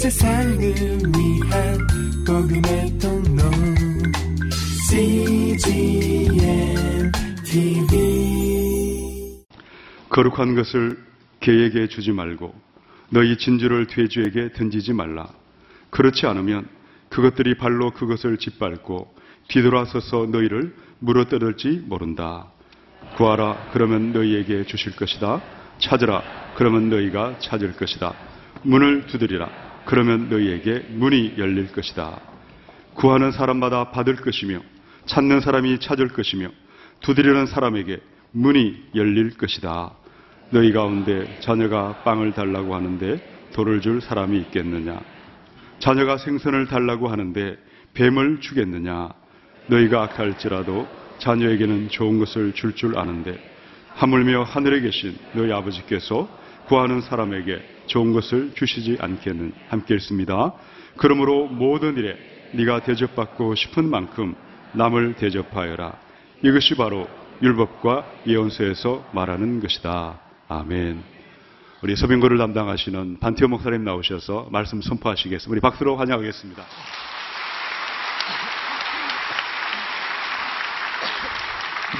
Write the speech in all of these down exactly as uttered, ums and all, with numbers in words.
세상을 위한 복음의 통로 씨지엠 티비. 거룩한 것을 개에게 주지 말고 너희 진주를 돼지에게 던지지 말라. 그렇지 않으면 그것들이 발로 그것을 짓밟고 뒤돌아서서 너희를 무너뜨릴지 모른다. 구하라, 그러면 너희에게 주실 것이다. 찾으라, 그러면 너희가 찾을 것이다. 문을 두드리라, 그러면 너희에게 문이 열릴 것이다. 구하는 사람마다 받을 것이며 찾는 사람이 찾을 것이며 두드리는 사람에게 문이 열릴 것이다. 너희 가운데 자녀가 빵을 달라고 하는데 돌을 줄 사람이 있겠느냐? 자녀가 생선을 달라고 하는데 뱀을 주겠느냐? 너희가 악할지라도 자녀에게는 좋은 것을 줄 줄 아는데 하물며 하늘에 계신 너희 아버지께서 구하는 사람에게 좋은 것을 주시지 않겠느냐? 함께 읽습니다. 그러므로 모든 일에 네가 대접받고 싶은 만큼 남을 대접하여라. 이것이 바로 율법과 예언서에서 말하는 것이다. 아멘. 우리 서빙고를 담당하시는 반태효 목사님 나오셔서 말씀 선포하시겠습니다. 우리 박수로 환영하겠습니다.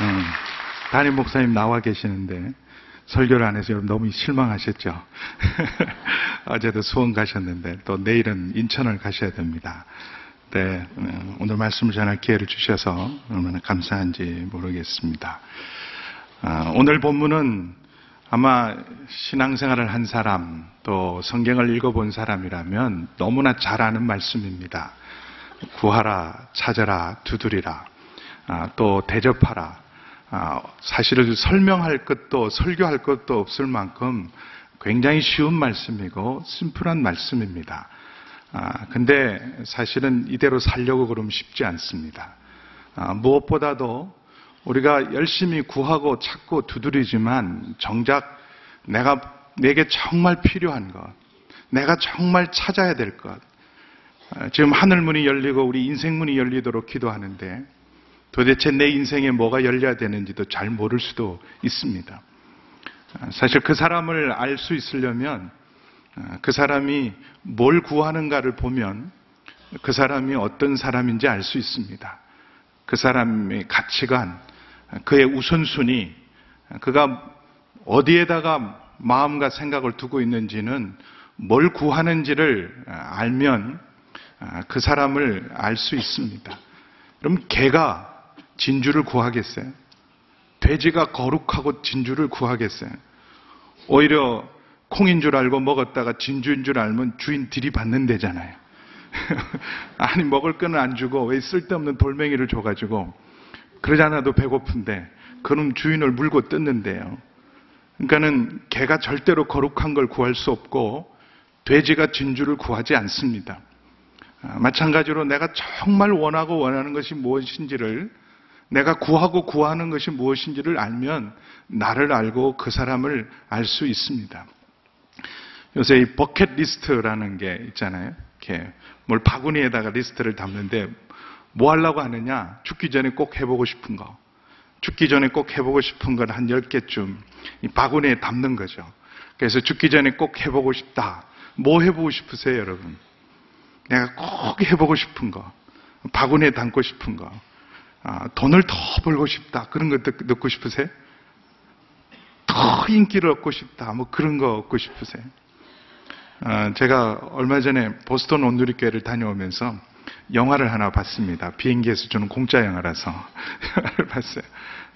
음, 담임 목사님 나와 계시는데 설교를 안 해서 여러분 너무 실망하셨죠? 어제도 수원 가셨는데 또 내일은 인천을 가셔야 됩니다. 네, 오늘 말씀을 전할 기회를 주셔서 얼마나 감사한지 모르겠습니다. 아, 오늘 본문은 아마 신앙생활을 한 사람 또 성경을 읽어본 사람이라면 너무나 잘 아는 말씀입니다. 구하라, 찾아라, 두드리라, 아, 또 대접하라. 아, 사실은 설명할 것도 설교할 것도 없을 만큼 굉장히 쉬운 말씀이고 심플한 말씀입니다. 아, 근데 사실은 이대로 살려고 그러면 쉽지 않습니다. 아, 무엇보다도 우리가 열심히 구하고 찾고 두드리지만 정작 내가, 내게 정말 필요한 것, 내가 정말 찾아야 될 것, 지금 하늘문이 열리고 우리 인생문이 열리도록 기도하는데 도대체 내 인생에 뭐가 열려야 되는지도 잘 모를 수도 있습니다. 사실 그 사람을 알 수 있으려면 그 사람이 뭘 구하는가를 보면 그 사람이 어떤 사람인지 알 수 있습니다. 그 사람의 가치관, 그의 우선순위, 그가 어디에다가 마음과 생각을 두고 있는지는 뭘 구하는지를 알면 그 사람을 알 수 있습니다. 그럼 개가 진주를 구하겠어요? 돼지가 거룩하고 진주를 구하겠어요? 오히려 콩인 줄 알고 먹었다가 진주인 줄 알면 주인 들이받는 데잖아요. 아니, 먹을 건 안 주고 왜 쓸데없는 돌멩이를 줘가지고 그러지 않아도 배고픈데 그놈 주인을 물고 뜯는데요. 그러니까는 개가 절대로 거룩한 걸 구할 수 없고 돼지가 진주를 구하지 않습니다. 마찬가지로 내가 정말 원하고 원하는 것이 무엇인지를, 내가 구하고 구하는 것이 무엇인지를 알면 나를 알고 그 사람을 알 수 있습니다. 요새 이 버킷리스트라는 게 있잖아요. 이렇게 뭘 바구니에다가 리스트를 담는데 뭐 하려고 하느냐? 죽기 전에 꼭 해보고 싶은 거. 죽기 전에 꼭 해보고 싶은 건 한 열 개쯤 이 바구니에 담는 거죠. 그래서 죽기 전에 꼭 해보고 싶다. 뭐 해보고 싶으세요, 여러분? 내가 꼭 해보고 싶은 거, 바구니에 담고 싶은 거, 아, 돈을 더 벌고 싶다, 그런 거 넣고 싶으세요? 더 인기를 얻고 싶다, 뭐 그런 거 얻고 싶으세요? 아, 제가 얼마 전에 보스턴 온누리교회를 다녀오면서 영화를 하나 봤습니다. 비행기에서 주는 공짜 영화라서 영화를 봤어요.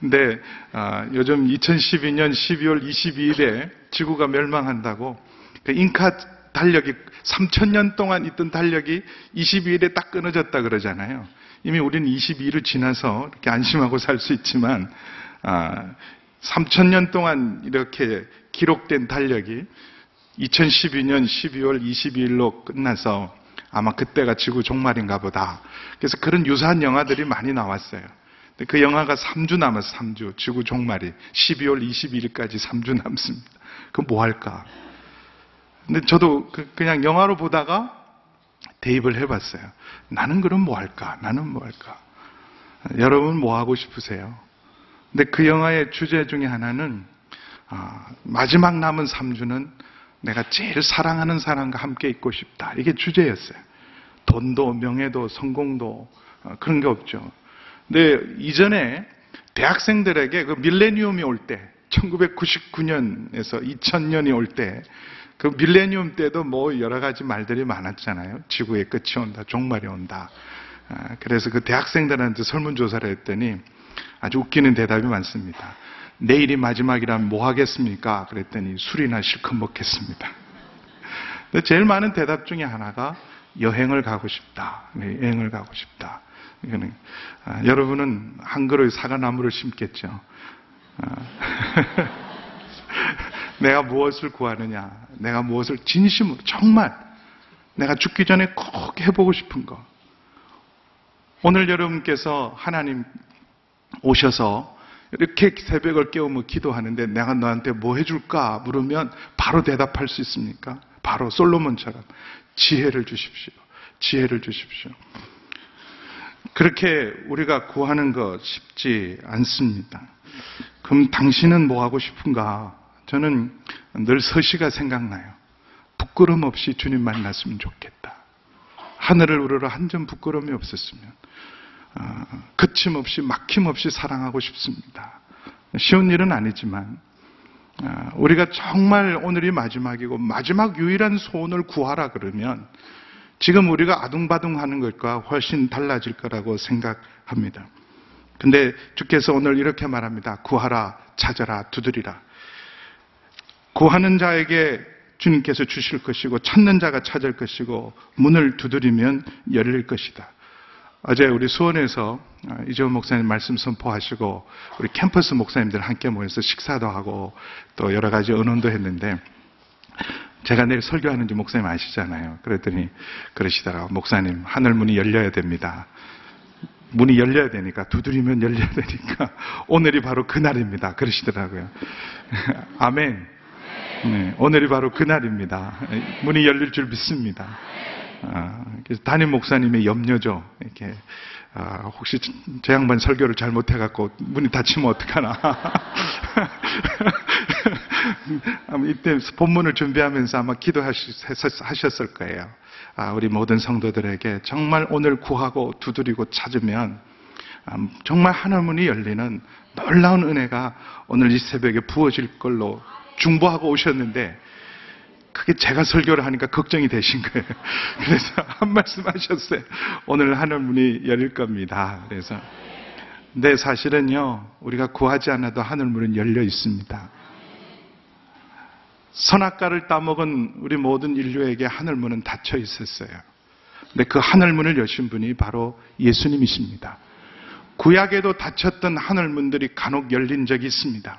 근데 아, 요즘 이천십이 년 십이월 이십이일에 지구가 멸망한다고 그 잉카 달력이 삼천 년 동안 있던 달력이 이십이일에 딱 끊어졌다 그러잖아요. 이미 우리는 이십이일을 지나서 이렇게 안심하고 살 수 있지만 아, 삼천 년 동안 이렇게 기록된 달력이 이천십이 년 십이월 이십이일로 끝나서 아마 그때가 지구 종말인가 보다. 그래서 그런 유사한 영화들이 많이 나왔어요. 근데 그 영화가 삼 주 남았어요. 삼 주. 지구 종말이 십이월 이십이일까지 삼 주 남습니다. 그럼 뭐 할까? 근데 저도 그냥 영화로 보다가 대입을 해봤어요. 나는 그럼 뭐 할까? 나는 뭐 할까? 여러분 뭐 하고 싶으세요? 근데 그 영화의 주제 중에 하나는 아, 마지막 남은 삼 주는 내가 제일 사랑하는 사람과 함께 있고 싶다. 이게 주제였어요. 돈도 명예도 성공도 그런 게 없죠. 근데 이전에 대학생들에게 그 밀레니엄이 올 때, 천구백구십구 년에서 이천 년이 올 때, 그 밀레니엄 때도 뭐 여러 가지 말들이 많았잖아요. 지구의 끝이 온다, 종말이 온다. 그래서 그 대학생들한테 설문조사를 했더니 아주 웃기는 대답이 많습니다. 내일이 마지막이라면 뭐 하겠습니까? 그랬더니 술이나 실컷 먹겠습니다. 근데 제일 많은 대답 중에 하나가 여행을 가고 싶다. 여행을 가고 싶다. 이거는 아, 여러분은 한 그루의 사과나무를 심겠죠. 아, 내가 무엇을 구하느냐? 내가 무엇을 진심으로 정말 내가 죽기 전에 꼭 해보고 싶은 거. 오늘 여러분께서 하나님 오셔서 이렇게 새벽을 깨우며 기도하는데 내가 너한테 뭐 해줄까 물으면 바로 대답할 수 있습니까? 바로 솔로몬처럼 지혜를 주십시오. 지혜를 주십시오. 그렇게 우리가 구하는 거 쉽지 않습니다. 그럼 당신은 뭐 하고 싶은가? 저는 늘 서시가 생각나요. 부끄럼 없이 주님 만났으면 좋겠다. 하늘을 우러러 한 점 부끄럼이 없었으면. 어, 그침없이 막힘없이 사랑하고 싶습니다. 쉬운 일은 아니지만 어, 우리가 정말 오늘이 마지막이고 마지막 유일한 소원을 구하라 그러면 지금 우리가 아둥바둥하는 것과 훨씬 달라질 거라고 생각합니다. 근데 주께서 오늘 이렇게 말합니다. 구하라, 찾아라, 두드리라. 구하는 자에게 주님께서 주실 것이고 찾는 자가 찾을 것이고 문을 두드리면 열릴 것이다. 어제 우리 수원에서 이재원 목사님 말씀 선포하시고 우리 캠퍼스 목사님들 함께 모여서 식사도 하고 또 여러 가지 언언도 했는데 제가 내일 설교하는지 목사님 아시잖아요. 그랬더니 그러시더라고요. 목사님, 하늘문이 열려야 됩니다. 문이 열려야 되니까, 두드리면 열려야 되니까 오늘이 바로 그날입니다. 그러시더라고요. 아멘. 네, 오늘이 바로 그날입니다. 문이 열릴 줄 믿습니다. 아, 그래서 담임 목사님의 염려죠. 이렇게 아, 혹시 저 양반 설교를 잘못해갖고 문이 닫히면 어떡하나. 이때 본문을 준비하면서 아마 기도하셨을 거예요. 아, 우리 모든 성도들에게 정말 오늘 구하고 두드리고 찾으면 아, 정말 하늘문이 열리는 놀라운 은혜가 오늘 이 새벽에 부어질 걸로 중보하고 오셨는데 그게 제가 설교를 하니까 걱정이 되신 거예요. 그래서 한 말씀 하셨어요. 오늘 하늘문이 열릴 겁니다. 그래서. 근데 사실은요, 우리가 구하지 않아도 하늘문은 열려 있습니다. 선악과를 따먹은 우리 모든 인류에게 하늘문은 닫혀 있었어요. 근데 그 하늘문을 여신 분이 바로 예수님이십니다. 구약에도 닫혔던 하늘문들이 간혹 열린 적이 있습니다.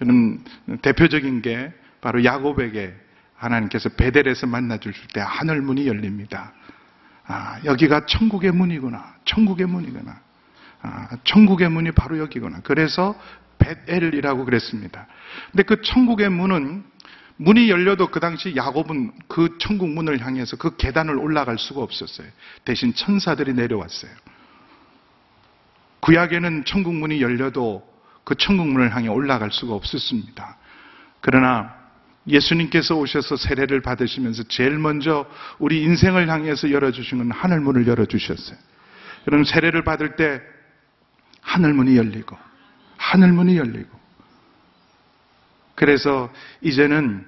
저는 대표적인 게 바로 야곱에게 하나님께서 베델에서 만나주실 때 하늘문이 열립니다. 아, 여기가 천국의 문이구나. 천국의 문이구나. 아, 천국의 문이 바로 여기구나. 그래서 벳엘이라고 그랬습니다. 근데 그 천국의 문은 문이 열려도 그 당시 야곱은 그 천국 문을 향해서 그 계단을 올라갈 수가 없었어요. 대신 천사들이 내려왔어요. 구약에는 천국 문이 열려도 그 천국 문을 향해 올라갈 수가 없었습니다. 그러나 예수님께서 오셔서 세례를 받으시면서 제일 먼저 우리 인생을 향해서 열어주신 건 하늘문을 열어주셨어요. 그럼 세례를 받을 때 하늘문이 열리고 하늘문이 열리고 그래서 이제는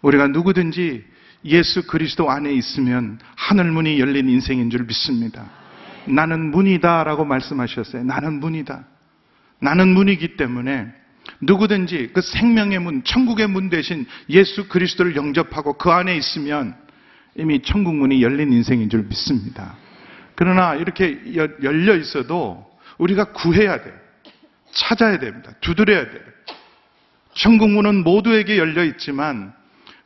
우리가 누구든지 예수 그리스도 안에 있으면 하늘문이 열린 인생인 줄 믿습니다. 나는 문이다 라고 말씀하셨어요. 나는 문이다. 나는 문이기 때문에 누구든지 그 생명의 문, 천국의 문 대신 예수 그리스도를 영접하고 그 안에 있으면 이미 천국 문이 열린 인생인 줄 믿습니다. 그러나 이렇게 열려 있어도 우리가 구해야 돼요. 찾아야 됩니다. 두드려야 돼요. 천국 문은 모두에게 열려 있지만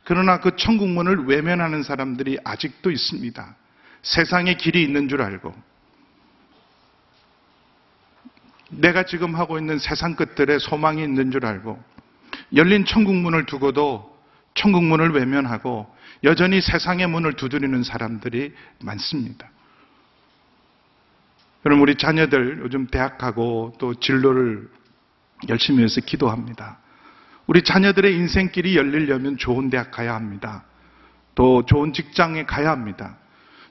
그러나 그 천국 문을 외면하는 사람들이 아직도 있습니다. 세상에 길이 있는 줄 알고 내가 지금 하고 있는 세상 끝들에 소망이 있는 줄 알고 열린 천국문을 두고도 천국문을 외면하고 여전히 세상의 문을 두드리는 사람들이 많습니다. 그럼 우리 자녀들 요즘 대학 가고 또 진로를 열심히 해서 기도합니다. 우리 자녀들의 인생길이 열리려면 좋은 대학 가야 합니다. 또 좋은 직장에 가야 합니다.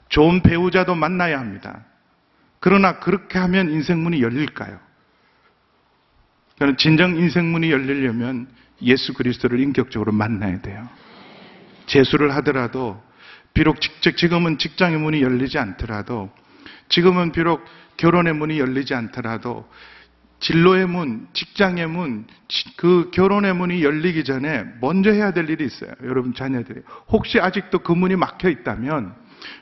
좋은 배우자도 만나야 합니다. 그러나 그렇게 하면 인생문이 열릴까요? 저는 진정 인생문이 열리려면 예수 그리스도를 인격적으로 만나야 돼요. 재수를 하더라도 비록 지금은 직장의 문이 열리지 않더라도 지금은 비록 결혼의 문이 열리지 않더라도 진로의 문, 직장의 문, 그 결혼의 문이 열리기 전에 먼저 해야 될 일이 있어요. 여러분 자녀들이 혹시 아직도 그 문이 막혀 있다면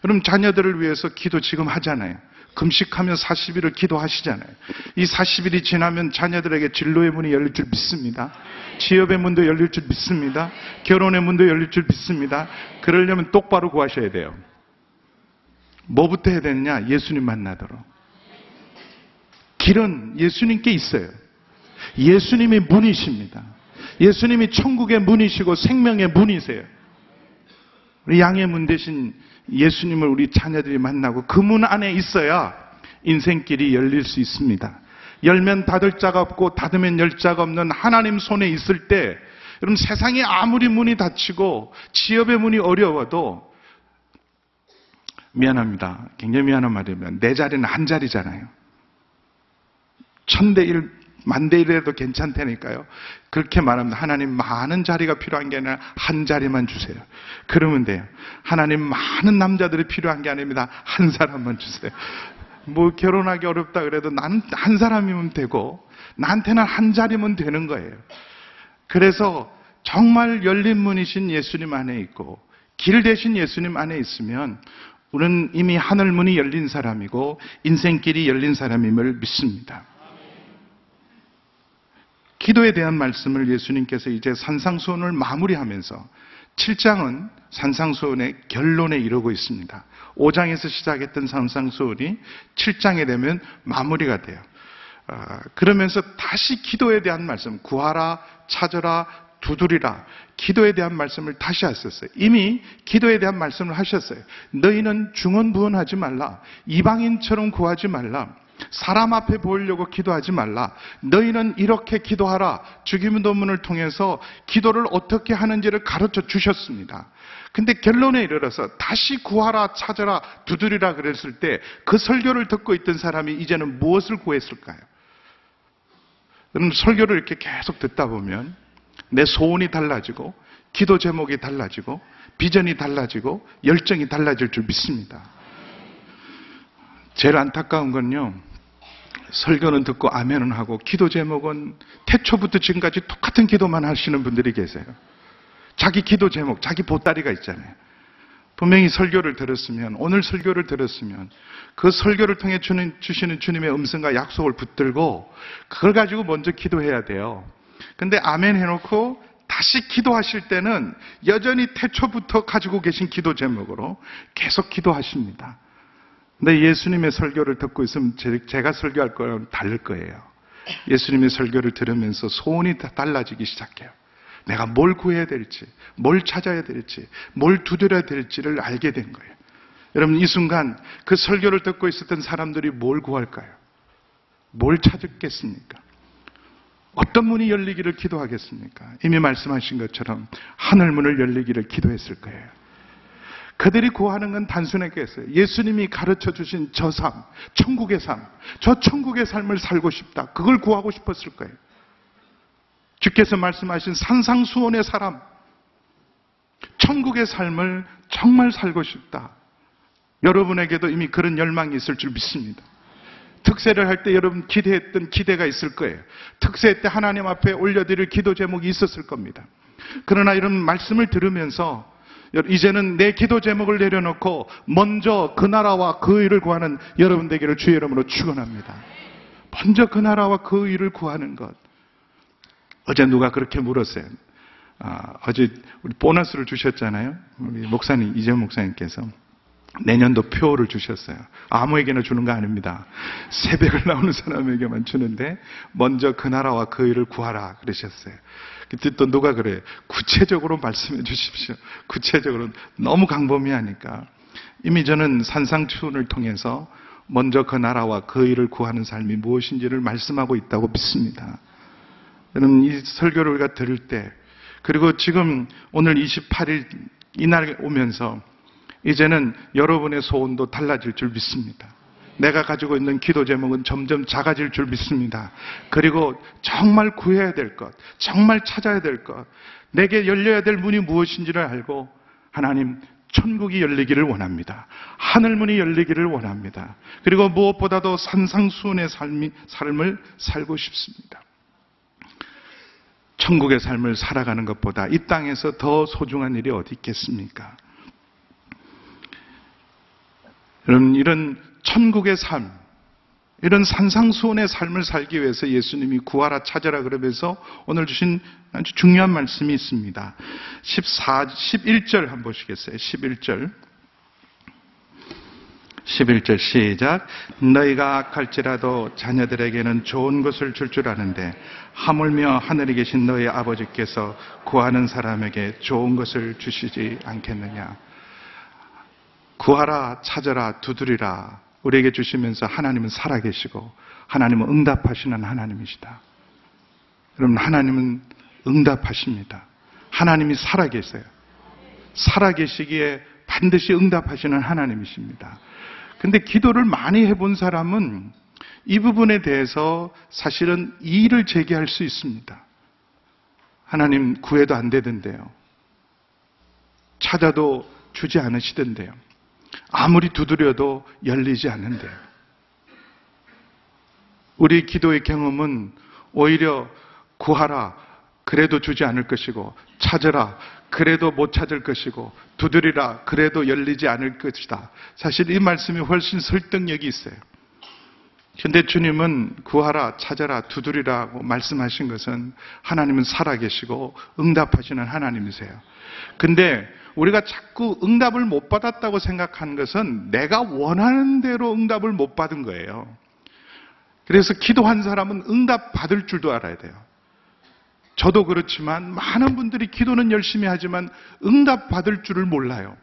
여러분 자녀들을 위해서 기도 지금 하잖아요. 금식하면 사십 일을 기도하시잖아요. 이 사십 일이 지나면 자녀들에게 진로의 문이 열릴 줄 믿습니다. 취업의 문도 열릴 줄 믿습니다. 결혼의 문도 열릴 줄 믿습니다. 그러려면 똑바로 구하셔야 돼요. 뭐부터 해야 되느냐? 예수님 만나도록. 길은 예수님께 있어요. 예수님이 문이십니다. 예수님이 천국의 문이시고 생명의 문이세요. 우리 양의 문 대신 예수님을 우리 자녀들이 만나고 그 문 안에 있어야 인생길이 열릴 수 있습니다. 열면 닫을 자가 없고 닫으면 열 자가 없는 하나님 손에 있을 때 여러분 세상에 아무리 문이 닫히고 취업의 문이 어려워도 미안합니다. 굉장히 미안한 말이면 내 자리는 한 자리잖아요. 천대일, 만대일이라도 괜찮다니까요. 그렇게 말합니다. 하나님 많은 자리가 필요한 게 아니라 한 자리만 주세요. 그러면 돼요. 하나님 많은 남자들이 필요한 게 아닙니다. 한 사람만 주세요. 뭐 결혼하기 어렵다 그래도 나는 한 사람이면 되고 나한테는 한 자리면 되는 거예요. 그래서 정말 열린 문이신 예수님 안에 있고 길 대신 예수님 안에 있으면 우리는 이미 하늘 문이 열린 사람이고 인생길이 열린 사람임을 믿습니다. 기도에 대한 말씀을 예수님께서 이제 산상수훈을 마무리하면서 칠 장은 산상수훈의 결론에 이르고 있습니다. 오 장에서 시작했던 산상수훈이 칠 장에 되면 마무리가 돼요. 그러면서 다시 기도에 대한 말씀, 구하라, 찾으라, 두드리라, 기도에 대한 말씀을 다시 하셨어요. 이미 기도에 대한 말씀을 하셨어요. 너희는 중언부언하지 말라, 이방인처럼 구하지 말라, 사람 앞에 보이려고 기도하지 말라. 너희는 이렇게 기도하라. 주기도 도문을 통해서 기도를 어떻게 하는지를 가르쳐 주셨습니다. 근데 결론에 이르러서 다시 구하라, 찾으라, 두드리라 그랬을 때 그 설교를 듣고 있던 사람이 이제는 무엇을 구했을까요? 그럼 설교를 이렇게 계속 듣다 보면 내 소원이 달라지고 기도 제목이 달라지고 비전이 달라지고 열정이 달라질 줄 믿습니다. 제일 안타까운 건요, 설교는 듣고 아멘은 하고 기도 제목은 태초부터 지금까지 똑같은 기도만 하시는 분들이 계세요. 자기 기도 제목, 자기 보따리가 있잖아요. 분명히 설교를 들었으면, 오늘 설교를 들었으면 그 설교를 통해 주는, 주시는 주님의 음성과 약속을 붙들고 그걸 가지고 먼저 기도해야 돼요. 근데 아멘 해놓고 다시 기도하실 때는 여전히 태초부터 가지고 계신 기도 제목으로 계속 기도하십니다. 근데 예수님의 설교를 듣고 있으면 제가 설교할 거랑 다를 거예요. 예수님의 설교를 들으면서 소원이 다 달라지기 시작해요. 내가 뭘 구해야 될지, 뭘 찾아야 될지, 뭘 두드려야 될지를 알게 된 거예요. 여러분 이 순간 그 설교를 듣고 있었던 사람들이 뭘 구할까요? 뭘 찾겠습니까? 어떤 문이 열리기를 기도하겠습니까? 이미 말씀하신 것처럼 하늘 문을 열리기를 기도했을 거예요. 그들이 구하는 건 단순하게 했어요. 예수님이 가르쳐 주신 저 삶, 천국의 삶, 저 천국의 삶을 살고 싶다. 그걸 구하고 싶었을 거예요. 주께서 말씀하신 산상수원의 사람, 천국의 삶을 정말 살고 싶다. 여러분에게도 이미 그런 열망이 있을 줄 믿습니다. 특세를 할 때 여러분 기대했던 기대가 있을 거예요. 특세 때 하나님 앞에 올려드릴 기도 제목이 있었을 겁니다. 그러나 이런 말씀을 들으면서 이제는 내 기도 제목을 내려놓고 먼저 그 나라와 그 의를 구하는 여러분 되기를 주의 이름으로 축원합니다. 먼저 그 나라와 그 의를 구하는 것. 어제 누가 그렇게 물었어요. 아, 어제 우리 보너스를 주셨잖아요. 우리 목사님, 이재원 목사님께서 내년도 표를 주셨어요. 아무에게나 주는 거 아닙니다. 새벽을 나오는 사람에게만 주는데 먼저 그 나라와 그 의를 구하라 그러셨어요. 그때 또 누가 그래? 구체적으로 말씀해 주십시오. 구체적으로는 너무 광범위하니까. 이미 저는 산상수훈을 통해서 먼저 그 나라와 그 의를 구하는 삶이 무엇인지를 말씀하고 있다고 믿습니다. 저는 이 설교를 우리가 들을 때, 그리고 지금 오늘 이십팔 일 이날 오면서 이제는 여러분의 소원도 달라질 줄 믿습니다. 내가 가지고 있는 기도 제목은 점점 작아질 줄 믿습니다. 그리고 정말 구해야 될 것, 정말 찾아야 될 것, 내게 열려야 될 문이 무엇인지를 알고, 하나님 천국이 열리기를 원합니다. 하늘문이 열리기를 원합니다. 그리고 무엇보다도 산상수훈의 삶이, 삶을 살고 싶습니다. 천국의 삶을 살아가는 것보다 이 땅에서 더 소중한 일이 어디 있겠습니까? 이런, 이런 천국의 삶, 이런 산상수훈의 삶을 살기 위해서 예수님이 구하라 찾으라 그러면서 오늘 주신 아주 중요한 말씀이 있습니다. 십일 절 한번 보시겠어요? 십일 절. 십일 절 시작. 너희가 악할지라도 자녀들에게는 좋은 것을 줄 줄 아는데 하물며 하늘에 계신 너희 아버지께서 구하는 사람에게 좋은 것을 주시지 않겠느냐. 구하라 찾으라 두드리라 우리에게 주시면서 하나님은 살아계시고 하나님은 응답하시는 하나님이시다. 여러분, 하나님은 응답하십니다. 하나님이 살아계세요. 살아계시기에 반드시 응답하시는 하나님이십니다. 근데 기도를 많이 해본 사람은 이 부분에 대해서 사실은 이의를 제기할 수 있습니다. 하나님 구해도 안 되던데요. 찾아도 주지 않으시던데요. 아무리 두드려도 열리지 않는데요. 우리 기도의 경험은 오히려 구하라 그래도 주지 않을 것이고, 찾으라 그래도 못 찾을 것이고, 두드리라 그래도 열리지 않을 것이다. 사실 이 말씀이 훨씬 설득력이 있어요. 그런데 주님은 구하라 찾아라 두드리라고 말씀하신 것은 하나님은 살아계시고 응답하시는 하나님이세요. 근데 우리가 자꾸 응답을 못 받았다고 생각한 것은 내가 원하는 대로 응답을 못 받은 거예요. 그래서 기도한 사람은 응답 받을 줄도 알아야 돼요. 저도 그렇지만 많은 분들이 기도는 열심히 하지만 응답 받을 줄을 몰라요.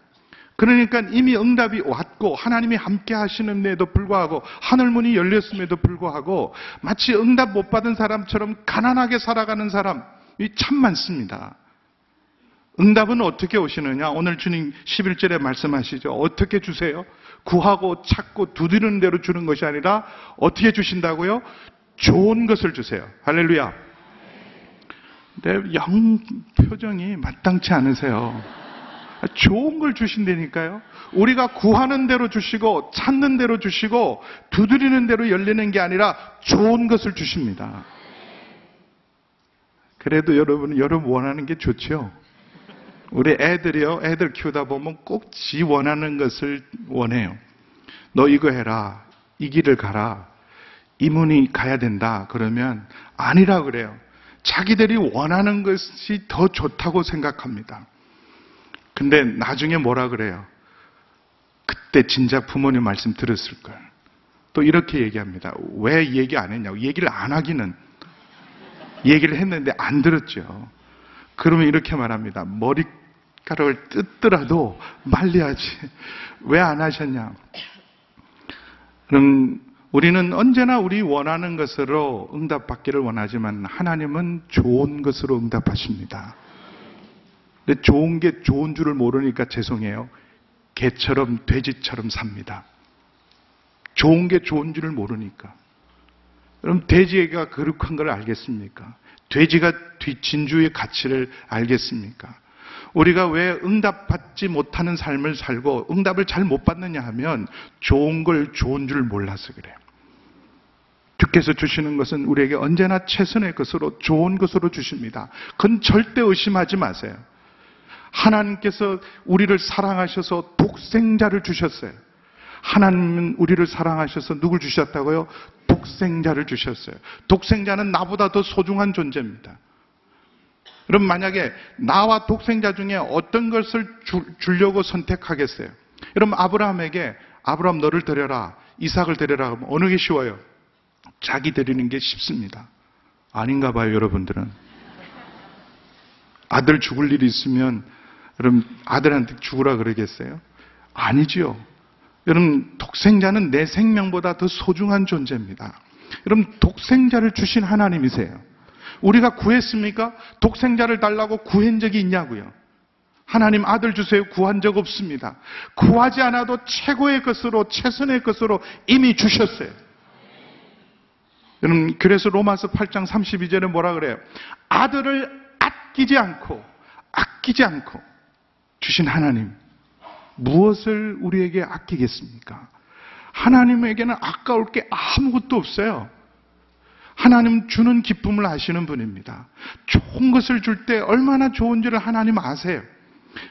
그러니까 이미 응답이 왔고 하나님이 함께 하시는데도 불구하고 하늘문이 열렸음에도 불구하고 마치 응답 못 받은 사람처럼 가난하게 살아가는 사람이 참 많습니다. 응답은 어떻게 오시느냐? 오늘 주님 십일 절에 말씀하시죠. 어떻게 주세요? 구하고 찾고 두드리는 대로 주는 것이 아니라 어떻게 주신다고요? 좋은 것을 주세요. 할렐루야. 내 영 표정이 마땅치 않으세요. 좋은 걸 주신다니까요. 우리가 구하는 대로 주시고 찾는 대로 주시고 두드리는 대로 열리는 게 아니라 좋은 것을 주십니다. 그래도 여러분, 여러분 원하는 게 좋죠. 우리 애들이요, 애들 키우다 보면 꼭 지 원하는 것을 원해요. 너 이거 해라, 이 길을 가라, 이 문이 가야 된다 그러면 아니라 그래요. 자기들이 원하는 것이 더 좋다고 생각합니다. 근데 나중에 뭐라 그래요? 그때 진작 부모님 말씀 들었을 걸. 또 이렇게 얘기합니다. 왜 얘기 안 했냐고. 얘기를 안 하기는. 얘기를 했는데 안 들었죠. 그러면 이렇게 말합니다. 머리카락을 뜯더라도 말려야지. 왜 안 하셨냐. 그럼 우리는 언제나 우리 원하는 것으로 응답받기를 원하지만 하나님은 좋은 것으로 응답하십니다. 근데 좋은 게 좋은 줄을 모르니까 죄송해요. 개처럼 돼지처럼 삽니다. 좋은 게 좋은 줄을 모르니까. 그럼 돼지가 거룩한 걸 알겠습니까? 돼지가 진주의 가치를 알겠습니까? 우리가 왜 응답받지 못하는 삶을 살고 응답을 잘 못 받느냐 하면 좋은 걸 좋은 줄 몰라서 그래요. 주께서 주시는 것은 우리에게 언제나 최선의 것으로 좋은 것으로 주십니다. 그건 절대 의심하지 마세요. 하나님께서 우리를 사랑하셔서 독생자를 주셨어요. 하나님은 우리를 사랑하셔서 누굴 주셨다고요? 독생자를 주셨어요. 독생자는 나보다 더 소중한 존재입니다. 그럼 만약에 나와 독생자 중에 어떤 것을 주, 주려고 선택하겠어요? 그럼 아브라함에게 아브라함 너를 데려라, 이삭을 데려라 하면 어느 게 쉬워요? 자기 데리는 게 쉽습니다. 아닌가 봐요, 여러분들은. 아들 죽을 일이 있으면 그럼 아들한테 죽으라 그러겠어요? 아니지요. 여러분, 독생자는 내 생명보다 더 소중한 존재입니다. 여러분, 독생자를 주신 하나님이세요. 우리가 구했습니까? 독생자를 달라고 구한 적이 있냐고요. 하나님 아들 주세요 구한 적 없습니다. 구하지 않아도 최고의 것으로 최선의 것으로 이미 주셨어요. 여러분, 그래서 로마서 팔 장 삼십이 절에 뭐라 그래요? 아들을 아끼지 않고 아끼지 않고 주신 하나님, 무엇을 우리에게 아끼겠습니까? 하나님에게는 아까울 게 아무것도 없어요. 하나님 주는 기쁨을 아시는 분입니다. 좋은 것을 줄 때 얼마나 좋은지를 하나님 아세요.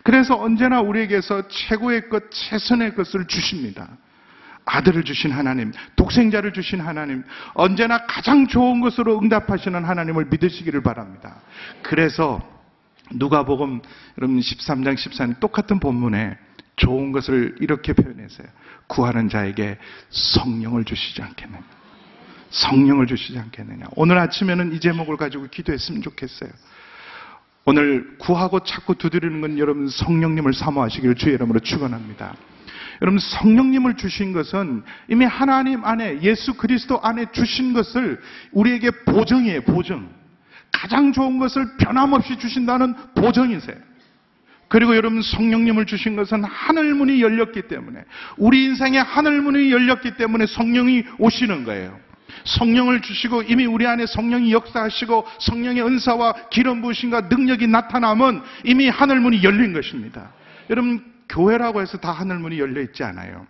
그래서 언제나 우리에게서 최고의 것, 최선의 것을 주십니다. 아들을 주신 하나님, 독생자를 주신 하나님, 언제나 가장 좋은 것으로 응답하시는 하나님을 믿으시기를 바랍니다. 그래서 누가복음 십삼 장 십사 절 똑같은 본문에 좋은 것을 이렇게 표현했어요. 구하는 자에게 성령을 주시지 않겠느냐. 성령을 주시지 않겠느냐. 오늘 아침에는 이 제목을 가지고 기도했으면 좋겠어요. 오늘 구하고 찾고 두드리는 건 여러분 성령님을 사모하시기를 주의 이름으로 축원합니다. 여러분, 성령님을 주신 것은 이미 하나님 안에, 예수 그리스도 안에 주신 것을 우리에게 보증이에요. 보증. 가장 좋은 것을 변함없이 주신다는 보증이세요. 그리고 여러분, 성령님을 주신 것은 하늘문이 열렸기 때문에, 우리 인생의 하늘문이 열렸기 때문에 성령이 오시는 거예요. 성령을 주시고 이미 우리 안에 성령이 역사하시고 성령의 은사와 기름 부으심과 능력이 나타나면 이미 하늘문이 열린 것입니다. 여러분, 교회라고 해서 다 하늘문이 열려 있지 않아요.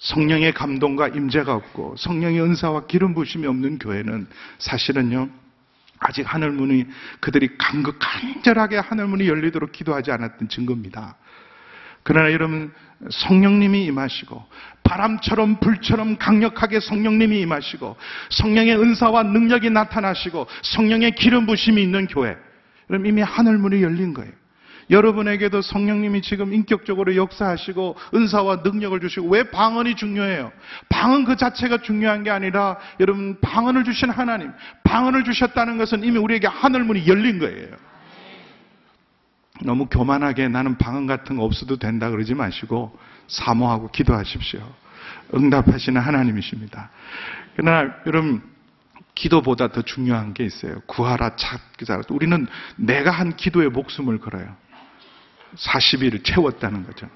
성령의 감동과 임재가 없고 성령의 은사와 기름 부으심이 없는 교회는 사실은요, 아직 하늘문이, 그들이 간극 간절하게 하늘문이 열리도록 기도하지 않았던 증거입니다. 그러나 여러분, 성령님이 임하시고 바람처럼 불처럼 강력하게 성령님이 임하시고 성령의 은사와 능력이 나타나시고 성령의 기름 부심이 있는 교회, 그럼 이미 하늘문이 열린 거예요. 여러분에게도 성령님이 지금 인격적으로 역사하시고 은사와 능력을 주시고, 왜 방언이 중요해요? 방언 그 자체가 중요한 게 아니라 여러분, 방언을 주신 하나님, 방언을 주셨다는 것은 이미 우리에게 하늘문이 열린 거예요. 너무 교만하게 나는 방언 같은 거 없어도 된다 그러지 마시고 사모하고 기도하십시오. 응답하시는 하나님이십니다. 그러나 여러분, 기도보다 더 중요한 게 있어요. 구하라 찾기자. 우리는 내가 한 기도에 목숨을 걸어요. 사십 일을 채웠다는 거죠.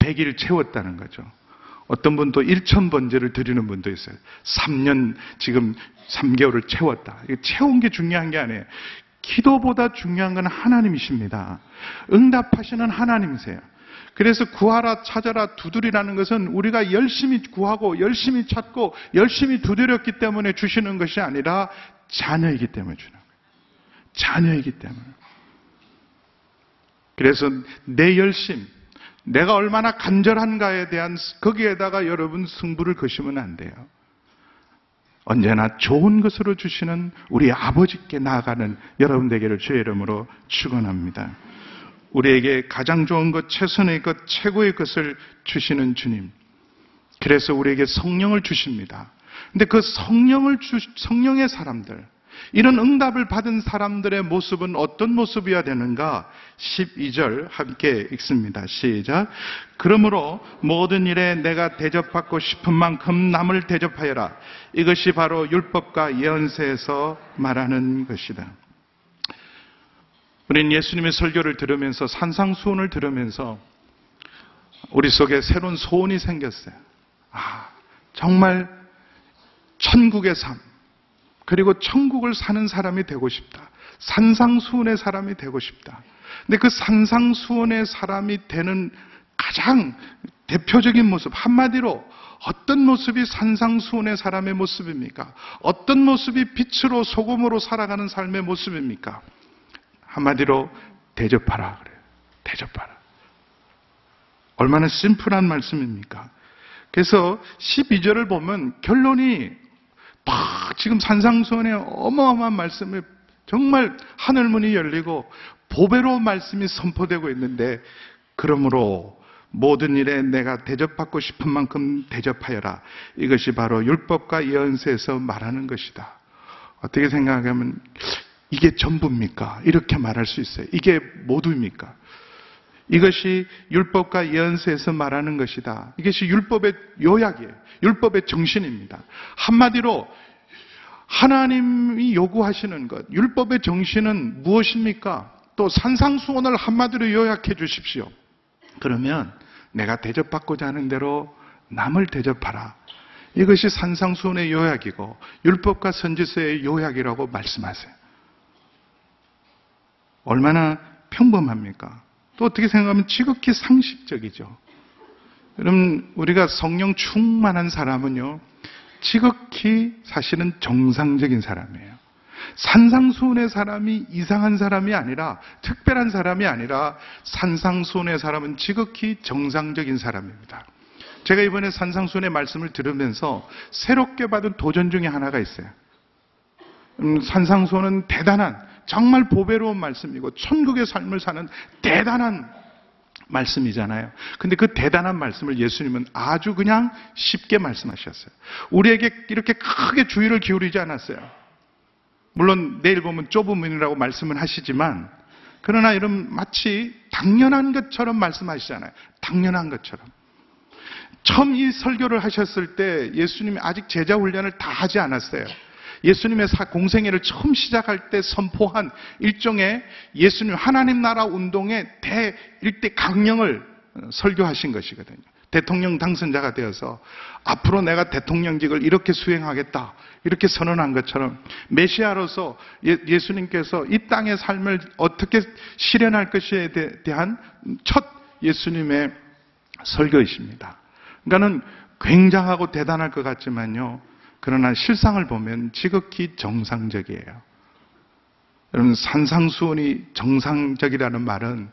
백 일을 채웠다는 거죠. 어떤 분도 천 번제를 드리는 분도 있어요. 삼 년 지금 삼 개월을 채웠다. 채운 게 중요한 게 아니에요. 기도보다 중요한 건 하나님이십니다. 응답하시는 하나님이세요. 그래서 구하라 찾아라 두드리라는 것은 우리가 열심히 구하고 열심히 찾고 열심히 두드렸기 때문에 주시는 것이 아니라 자녀이기 때문에 주는 거예요. 자녀이기 때문에. 그래서 내 열심, 내가 얼마나 간절한가에 대한, 거기에다가 여러분 승부를 거시면 안 돼요. 언제나 좋은 것으로 주시는 우리 아버지께 나아가는 여러분 되기를 주의 이름으로 축원합니다. 우리에게 가장 좋은 것, 최선의 것, 최고의 것을 주시는 주님. 그래서 우리에게 성령을 주십니다. 근데 그 성령을 주, 성령의 사람들, 이런 응답을 받은 사람들의 모습은 어떤 모습이어야 되는가? 십이 절 함께 읽습니다. 시작. 그러므로 모든 일에 내가 대접받고 싶은 만큼 남을 대접하여라. 이것이 바로 율법과 예언서에서 말하는 것이다. 우린 예수님의 설교를 들으면서, 산상수훈을 들으면서 우리 속에 새로운 소원이 생겼어요. 아, 정말 천국의 삶, 그리고 천국을 사는 사람이 되고 싶다. 산상수훈의 사람이 되고 싶다. 근데 그 산상수훈의 사람이 되는 가장 대표적인 모습, 한마디로 어떤 모습이 산상수훈의 사람의 모습입니까? 어떤 모습이 빛으로 소금으로 살아가는 삶의 모습입니까? 한마디로 대접하라 그래요. 대접하라. 얼마나 심플한 말씀입니까? 그래서 십이 절을 보면 결론이 막 지금 산상수훈의 어마어마한 말씀에 정말 하늘문이 열리고 보배로 말씀이 선포되고 있는데, 그러므로 모든 일에 내가 대접받고 싶은 만큼 대접하여라. 이것이 바로 율법과 예언서에서 말하는 것이다. 어떻게 생각하면 이게 전부입니까? 이렇게 말할 수 있어요. 이게 모두입니까? 이것이 율법과 예언서에서 말하는 것이다. 이것이 율법의 요약이에요. 율법의 정신입니다. 한마디로 하나님이 요구하시는 것, 율법의 정신은 무엇입니까? 또 산상수원을 한마디로 요약해 주십시오. 그러면 내가 대접받고자 하는 대로 남을 대접하라. 이것이 산상수훈의 요약이고 율법과 선지서의 요약이라고 말씀하세요. 얼마나 평범합니까? 또 어떻게 생각하면 지극히 상식적이죠. 여러분, 우리가 성령 충만한 사람은요, 지극히 사실은 정상적인 사람이에요. 산상수훈의 사람이 이상한 사람이 아니라, 특별한 사람이 아니라, 산상수훈의 사람은 지극히 정상적인 사람입니다. 제가 이번에 산상수훈의 말씀을 들으면서 새롭게 받은 도전 중에 하나가 있어요. 음, 산상수훈은 대단한, 정말 보배로운 말씀이고 천국의 삶을 사는 대단한 말씀이잖아요. 근데 그 대단한 말씀을 예수님은 아주 그냥 쉽게 말씀하셨어요. 우리에게 이렇게 크게 주의를 기울이지 않았어요. 물론 내일 보면 좁은 문이라고 말씀은 하시지만, 그러나 이런 마치 당연한 것처럼 말씀하시잖아요. 당연한 것처럼. 처음 이 설교를 하셨을 때 예수님이 아직 제자 훈련을 다 하지 않았어요. 예수님의 공생애를 처음 시작할 때 선포한 일종의 예수님 하나님 나라 운동의 대일대 강령을 설교하신 것이거든요. 대통령 당선자가 되어서 앞으로 내가 대통령직을 이렇게 수행하겠다, 이렇게 선언한 것처럼 메시아로서 예수님께서 이 땅의 삶을 어떻게 실현할 것에 대한 첫 예수님의 설교이십니다. 그러니까는 굉장하고 대단할 것 같지만요, 그러나 실상을 보면 지극히 정상적이에요. 여러분, 산상수훈이 정상적이라는 말은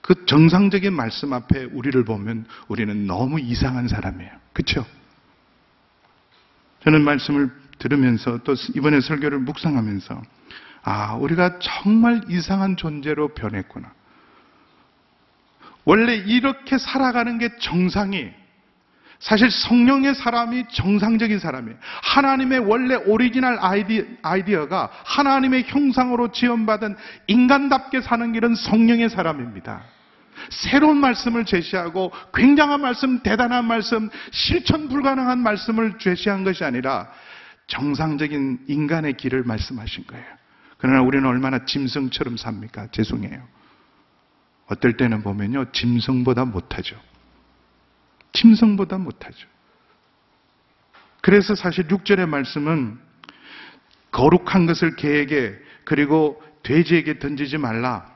그 정상적인 말씀 앞에 우리를 보면 우리는 너무 이상한 사람이에요. 그렇죠? 저는 말씀을 들으면서 또 이번에 설교를 묵상하면서, 아, 우리가 정말 이상한 존재로 변했구나. 원래 이렇게 살아가는 게 정상이, 사실 성령의 사람이 정상적인 사람이에요. 하나님의 원래 오리지널 아이디, 아이디어가 하나님의 형상으로 지음받은 인간답게 사는 길은 성령의 사람입니다. 새로운 말씀을 제시하고 굉장한 말씀, 대단한 말씀, 실천 불가능한 말씀을 제시한 것이 아니라 정상적인 인간의 길을 말씀하신 거예요. 그러나 우리는 얼마나 짐승처럼 삽니까? 죄송해요. 어떨 때는 보면요, 짐승보다 못하죠. 짐승보다 못하죠. 그래서 사실 육 절의 말씀은 거룩한 것을 개에게, 그리고 돼지에게 던지지 말라.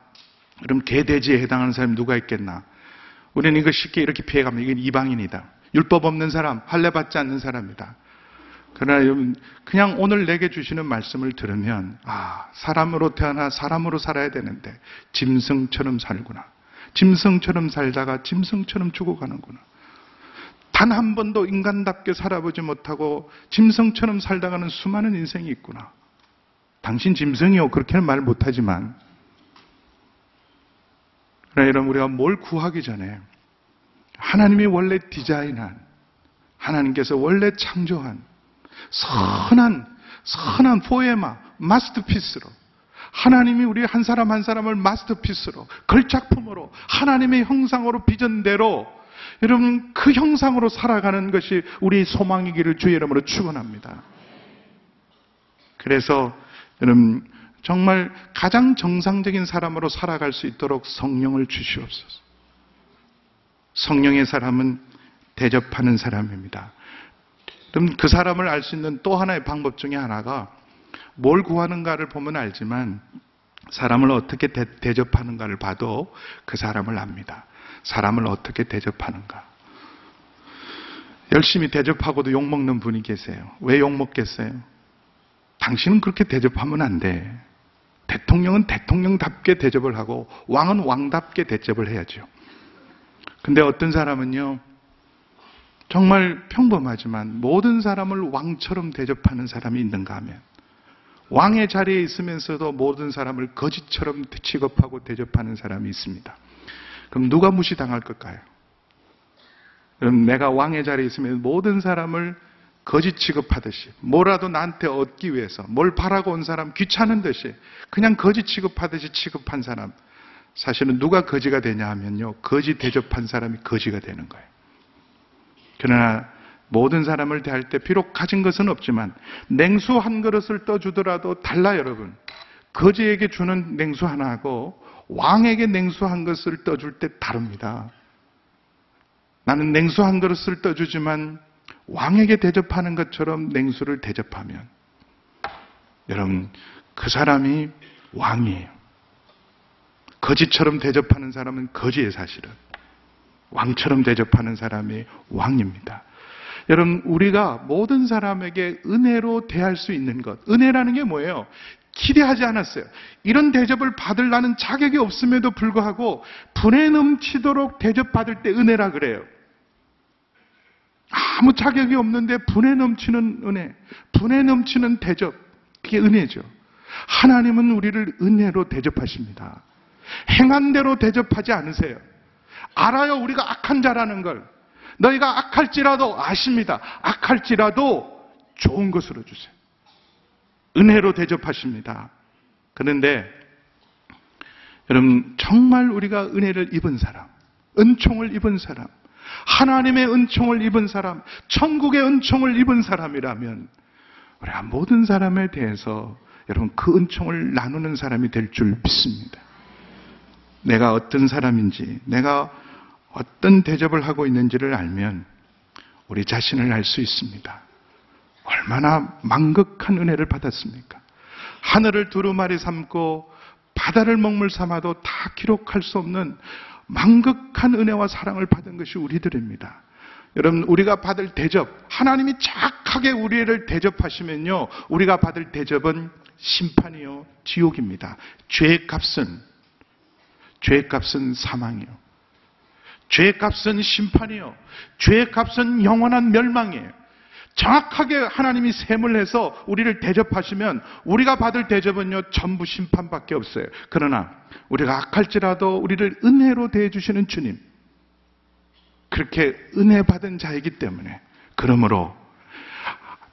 그럼 개, 돼지에 해당하는 사람이 누가 있겠나? 우리는 이거 쉽게 이렇게 피해갑니다. 이건 이방인이다. 율법 없는 사람, 할례받지 않는 사람이다. 그러나 여러분, 그냥 오늘 내게 주시는 말씀을 들으면, 아, 사람으로 태어나 사람으로 살아야 되는데 짐승처럼 살구나. 짐승처럼 살다가 짐승처럼 죽어가는구나. 단 한 번도 인간답게 살아보지 못하고 짐승처럼 살다가는 수많은 인생이 있구나. 당신 짐승이요, 그렇게는 말 못하지만. 그러나 이런, 우리가 뭘 구하기 전에 하나님이 원래 디자인한, 하나님께서 원래 창조한 선한, 선한 포에마, 마스터피스로, 하나님이 우리 한 사람 한 사람을 마스터피스로, 걸작품으로, 하나님의 형상으로 빚은대로, 여러분, 그 형상으로 살아가는 것이 우리의 소망이기를 주의 이름으로 축원합니다. 그래서 여러분, 정말 가장 정상적인 사람으로 살아갈 수 있도록 성령을 주시옵소서. 성령의 사람은 대접하는 사람입니다. 그럼 그 사람을 알 수 있는 또 하나의 방법 중에 하나가, 뭘 구하는가를 보면 알지만 사람을 어떻게 대, 대접하는가를 봐도 그 사람을 압니다. 사람을 어떻게 대접하는가. 열심히 대접하고도 욕먹는 분이 계세요. 왜 욕먹겠어요? 당신은 그렇게 대접하면 안 돼. 대통령은 대통령답게 대접을 하고 왕은 왕답게 대접을 해야죠. 근데 어떤 사람은요, 정말 평범하지만 모든 사람을 왕처럼 대접하는 사람이 있는가 하면, 왕의 자리에 있으면서도 모든 사람을 거지처럼 취급하고 대접하는 사람이 있습니다. 그럼 누가 무시당할 걸까요? 그럼 내가 왕의 자리에 있으면 모든 사람을 거지 취급하듯이, 뭐라도 나한테 얻기 위해서 뭘 바라고 온 사람 귀찮은 듯이 그냥 거지 취급하듯이 취급한 사람, 사실은 누가 거지가 되냐 하면요, 거지 대접한 사람이 거지가 되는 거예요. 그러나 모든 사람을 대할 때 비록 가진 것은 없지만 냉수 한 그릇을 떠주더라도 달라 여러분. 거지에게 주는 냉수 하나하고 왕에게 냉수 한 것을 떠줄 때 다릅니다. 나는 냉수 한 그릇을 떠주지만 왕에게 대접하는 것처럼 냉수를 대접하면 여러분 그 사람이 왕이에요. 거지처럼 대접하는 사람은 거지의 사실은 왕처럼 대접하는 사람이 왕입니다. 여러분 우리가 모든 사람에게 은혜로 대할 수 있는 것, 은혜라는 게 뭐예요? 기대하지 않았어요. 이런 대접을 받을 나는 자격이 없음에도 불구하고 분에 넘치도록 대접받을 때 은혜라 그래요. 아무 자격이 없는데 분에 넘치는 은혜, 분에 넘치는 대접, 그게 은혜죠. 하나님은 우리를 은혜로 대접하십니다. 행한대로 대접하지 않으세요. 알아요, 우리가 악한 자라는 걸. 너희가 악할지라도 아십니다. 악할지라도 좋은 것으로 주세요. 은혜로 대접하십니다. 그런데 여러분 정말 우리가 은혜를 입은 사람, 은총을 입은 사람, 하나님의 은총을 입은 사람, 천국의 은총을 입은 사람이라면 우리가 모든 사람에 대해서 여러분 그 은총을 나누는 사람이 될 줄 믿습니다. 내가 어떤 사람인지, 내가 어떤 대접을 하고 있는지를 알면 우리 자신을 알 수 있습니다. 얼마나 망극한 은혜를 받았습니까? 하늘을 두루마리 삼고 바다를 먹물 삼아도 다 기록할 수 없는 망극한 은혜와 사랑을 받은 것이 우리들입니다. 여러분 우리가 받을 대접, 하나님이 착하게 우리를 대접하시면요, 우리가 받을 대접은 심판이요 지옥입니다. 죄의 값은, 죄의 값은 사망이요, 죄의 값은 심판이요, 죄의 값은 영원한 멸망이에요. 정확하게 하나님이 셈을 해서 우리를 대접하시면 우리가 받을 대접은요 전부 심판밖에 없어요. 그러나 우리가 악할지라도 우리를 은혜로 대해주시는 주님, 그렇게 은혜 받은 자이기 때문에, 그러므로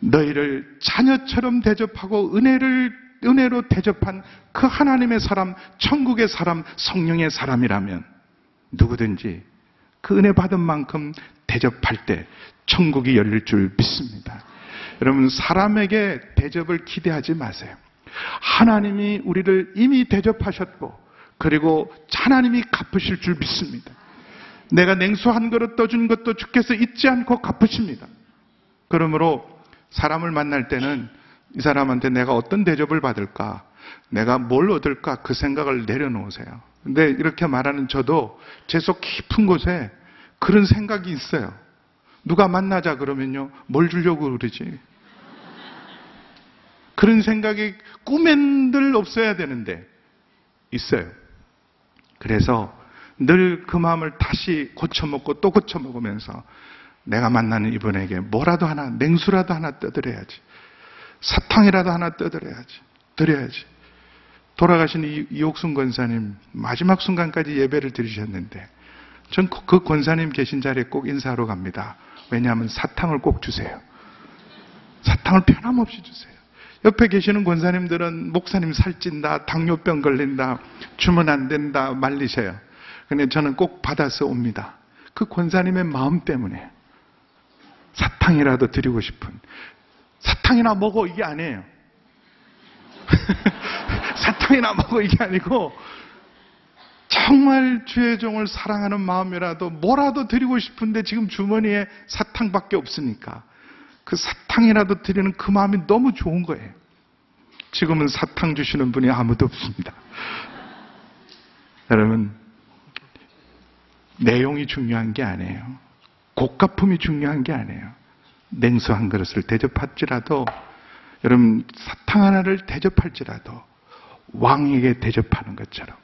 너희를 자녀처럼 대접하고 은혜를 은혜로 대접한 그 하나님의 사람, 천국의 사람, 성령의 사람이라면 누구든지 그 은혜 받은 만큼 대접할 때 천국이 열릴 줄 믿습니다. 여러분 사람에게 대접을 기대하지 마세요. 하나님이 우리를 이미 대접하셨고 그리고 하나님이 갚으실 줄 믿습니다. 내가 냉수 한 그릇 떠준 것도 주께서 잊지 않고 갚으십니다. 그러므로 사람을 만날 때는 이 사람한테 내가 어떤 대접을 받을까, 내가 뭘 얻을까, 그 생각을 내려놓으세요. 근데 이렇게 말하는 저도 제 속 깊은 곳에 그런 생각이 있어요. 누가 만나자 그러면요, 뭘 주려고 그러지? 그런 생각이 꿈엔들 없어야 되는데 있어요. 그래서 늘 그 마음을 다시 고쳐먹고 또 고쳐먹으면서 내가 만나는 이분에게 뭐라도 하나, 냉수라도 하나 떠드려야지, 사탕이라도 하나 떠드려야지, 드려야지. 돌아가신 이, 이 옥순 권사님 마지막 순간까지 예배를 드리셨는데 전 그 권사님 계신 자리에 꼭 인사하러 갑니다. 왜냐하면 사탕을 꼭 주세요. 사탕을 변함없이 주세요. 옆에 계시는 권사님들은 목사님 살찐다, 당뇨병 걸린다, 주문 안 된다 말리셔요. 근데 저는 꼭 받아서 옵니다. 그 권사님의 마음 때문에 사탕이라도 드리고 싶은, 사탕이나 먹어 이게 아니에요. 사탕이나 먹어 이게 아니고 정말 주의 종을 사랑하는 마음이라도 뭐라도 드리고 싶은데 지금 주머니에 사탕밖에 없으니까 그 사탕이라도 드리는 그 마음이 너무 좋은 거예요. 지금은 사탕 주시는 분이 아무도 없습니다. 여러분 내용이 중요한 게 아니에요. 곶감이 중요한 게 아니에요. 냉수 한 그릇을 대접할지라도, 여러분 사탕 하나를 대접할지라도 왕에게 대접하는 것처럼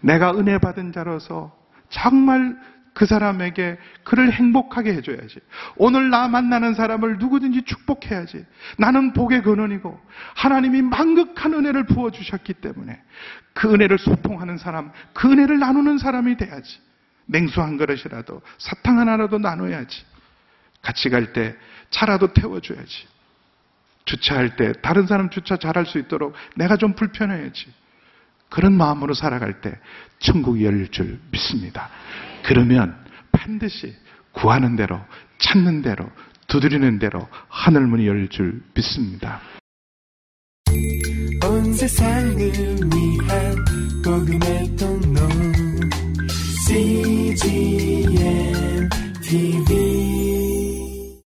내가 은혜 받은 자로서 정말 그 사람에게 그를 행복하게 해줘야지. 오늘 나 만나는 사람을 누구든지 축복해야지. 나는 복의 근원이고 하나님이 만극한 은혜를 부어주셨기 때문에 그 은혜를 소통하는 사람, 그 은혜를 나누는 사람이 돼야지. 냉수 한 그릇이라도, 사탕 하나라도 나눠야지. 같이 갈 때 차라도 태워줘야지. 주차할 때 다른 사람 주차 잘할 수 있도록 내가 좀 불편해야지. 그런 마음으로 살아갈 때 천국이 열릴 줄 믿습니다. 그러면 반드시 구하는 대로, 찾는 대로, 두드리는 대로 하늘문이 열릴 줄 믿습니다. 온 세상을 위한 복음의 통로 씨지엠